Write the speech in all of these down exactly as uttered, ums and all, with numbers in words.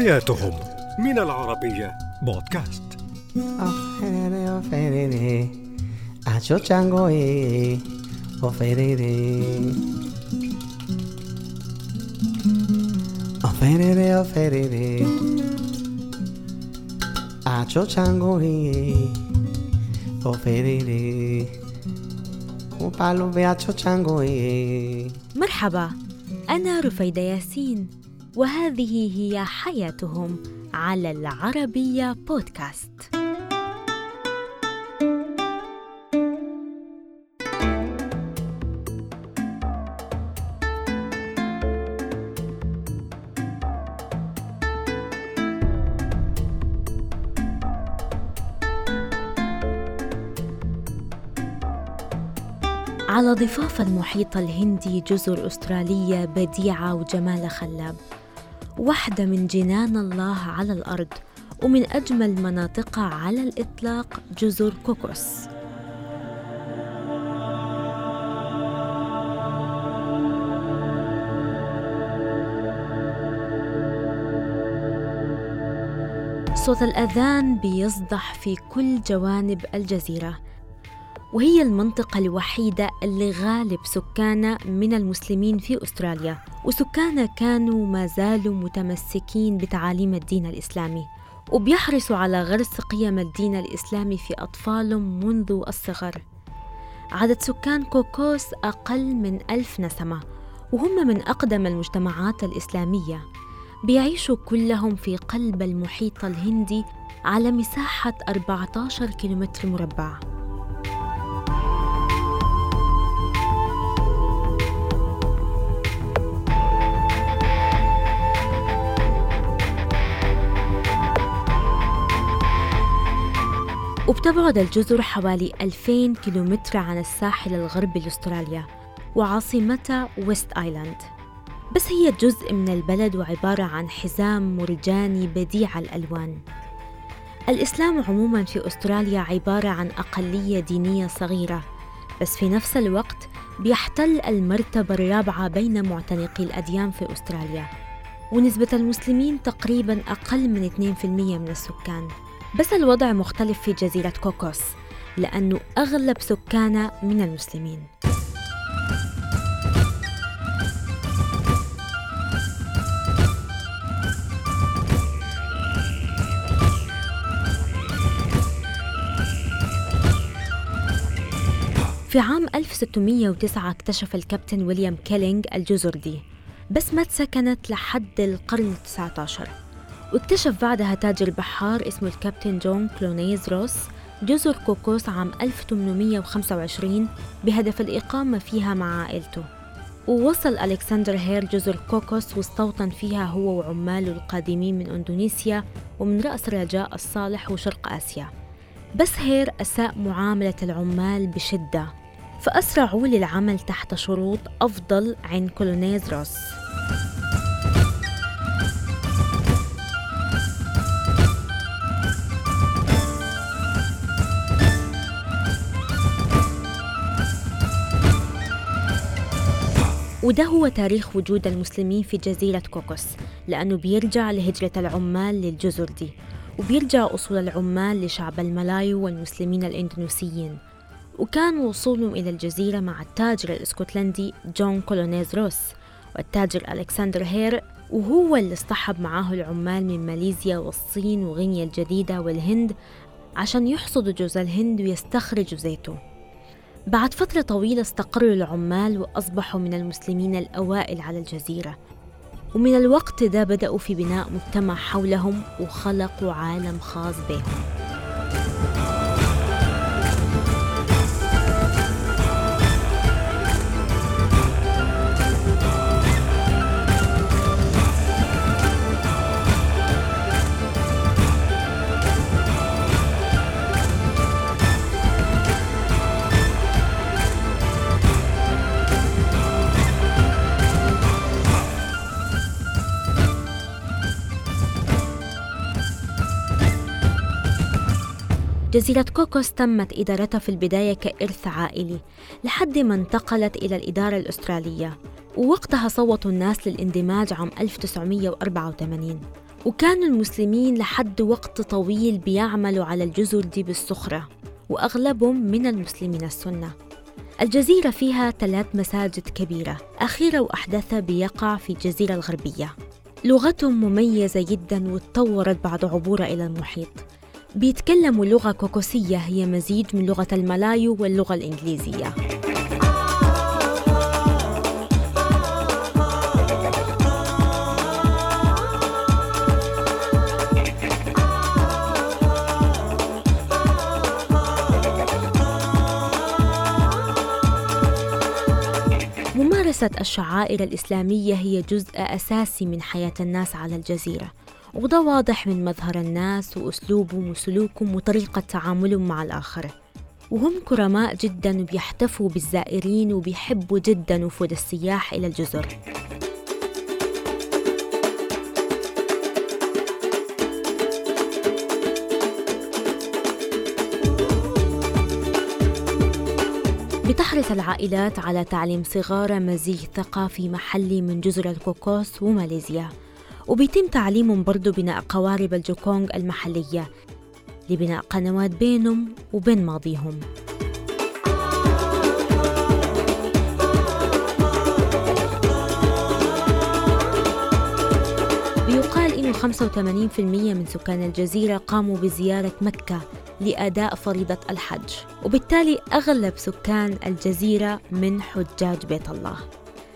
حياتهم من العربية بودكاست. مرحبا، أنا رفيدة ياسين وهذه هي حياتهم على العربية بودكاست. على ضفاف المحيط الهندي جزر أسترالية بديعة وجمال خلاب، واحدة من جنان الله على الأرض، ومن أجمل مناطقها على الإطلاق جزر كوكوس. صوت الأذان بيصدح في كل جوانب الجزيرة، وهي المنطقة الوحيدة اللي غالب سكانها من المسلمين في أستراليا، وسكانها كانوا ما زالوا متمسكين بتعاليم الدين الإسلامي، وبيحرصوا على غرس قيم الدين الإسلامي في أطفالهم منذ الصغر. عدد سكان كوكوس أقل من ألف نسمة، وهم من أقدم المجتمعات الإسلامية. بيعيشوا كلهم في قلب المحيط الهندي على مساحة أربعة عشر كيلومتر مربع. وبتبعد الجزر حوالي ألفين كيلومتر عن الساحل الغربي لأستراليا وعاصمتها ويست آيلاند، بس هي جزء من البلد وعبارة عن حزام مرجاني بديع الألوان. الإسلام عموماً في أستراليا عبارة عن أقلية دينية صغيرة، بس في نفس الوقت بيحتل المرتبة الرابعة بين معتنقي الأديان في أستراليا، ونسبة المسلمين تقريباً أقل من اثنين بالمئة من السكان. بس الوضع مختلف في جزيرة كوكوس لأنه أغلب سكانها من المسلمين. في عام ألف وستمئة وتسعة اكتشف الكابتن ويليام كيلينج الجزر دي، بس ما تسكنت لحد القرن التاسع عشر. واكتشف بعدها تاجر بحار اسمه الكابتن جون كلونيز روس جزر كوكوس عام ألف وثمانمئة وخمسة وعشرين بهدف الإقامة فيها مع عائلته. ووصل ألكسندر هير جزر كوكوس واستوطن فيها هو وعماله القادمين من أندونيسيا ومن رأس رجاء الصالح وشرق آسيا، بس هير أساء معاملة العمال بشدة، فأسرعوا للعمل تحت شروط أفضل عند كلونيز روس. وده هو تاريخ وجود المسلمين في جزيرة كوكوس، لأنه بيرجع لهجرة العمال للجزر دي، وبيرجع أصول العمال لشعب الملايو والمسلمين الإندونيسيين. وكان وصولهم إلى الجزيرة مع التاجر الإسكتلندي جون كلونيز روس والتاجر ألكسندر هير، وهو اللي اصطحب معاه العمال من ماليزيا والصين وغينيا الجديدة والهند عشان يحصدوا جوز الهند ويستخرجوا زيته. بعد فترة طويلة استقروا العمال وأصبحوا من المسلمين الأوائل على الجزيرة، ومن الوقت ده بدأوا في بناء مجتمع حولهم وخلقوا عالم خاص بهم. جزيرة كوكوس تمت إدارتها في البداية كإرث عائلي لحد ما انتقلت إلى الإدارة الأسترالية، ووقتها صوتوا الناس للاندماج عام ألف وتسعمئة وأربعة وثمانين، وكانوا المسلمين لحد وقت طويل بيعملوا على الجزر دي بالصخرة، وأغلبهم من المسلمين السنة. الجزيرة فيها ثلاث مساجد كبيرة، أخيرة وأحدثها بيقع في الجزيرة الغربية. لغتهم مميزة جداً وتطورت بعد عبوره إلى المحيط. بيتكلموا لغة كوكوسية هي مزيج من لغة الملايو واللغة الإنجليزية. ممارسة الشعائر الإسلامية هي جزء أساسي من حياة الناس على الجزيرة، وده واضح من مظهر الناس وأسلوبهم وسلوكهم وطريقة تعاملهم مع الآخر. وهم كرماء جداً وبيحتفوا بالزائرين وبيحبوا جداً وفود السياح إلى الجزر. بتحرص العائلات على تعليم صغارها مزيج ثقافي محلي من جزر الكوكوس وماليزيا، وبيتم تعليمهم برضو بناء قوارب الجوكونغ المحلية لبناء قنوات بينهم وبين ماضيهم. بيقال إنه خمسة وثمانين بالمئة من سكان الجزيرة قاموا بزيارة مكة لأداء فريضة الحج، وبالتالي أغلب سكان الجزيرة من حجاج بيت الله.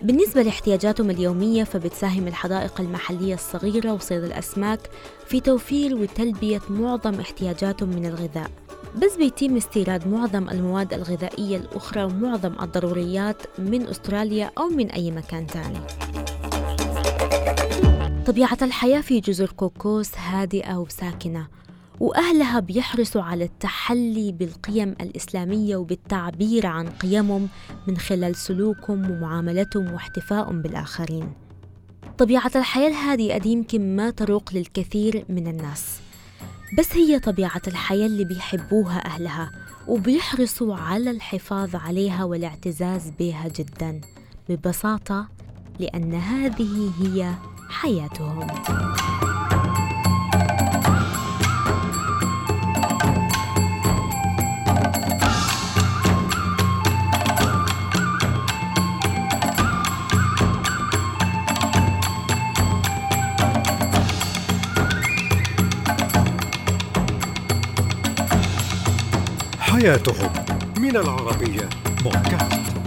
بالنسبة لاحتياجاتهم اليومية فبتساهم الحدائق المحلية الصغيرة وصيد الأسماك في توفير وتلبية معظم احتياجاتهم من الغذاء، بس بيتم استيراد معظم المواد الغذائية الأخرى ومعظم الضروريات من أستراليا أو من أي مكان تاني. طبيعة الحياة في جزر كوكوس هادئة وساكنة، وأهلها بيحرصوا على التحلي بالقيم الإسلامية وبالتعبير عن قيمهم من خلال سلوكهم ومعاملتهم واحتفائهم بالآخرين. طبيعة الحياة الهادئة دي يمكن ما تروق للكثير من الناس، بس هي طبيعة الحياة اللي بيحبوها أهلها وبيحرصوا على الحفاظ عليها والاعتزاز بها جداً ببساطة، لأن هذه هي حياتهم. حياتهم من العربية بودكاست.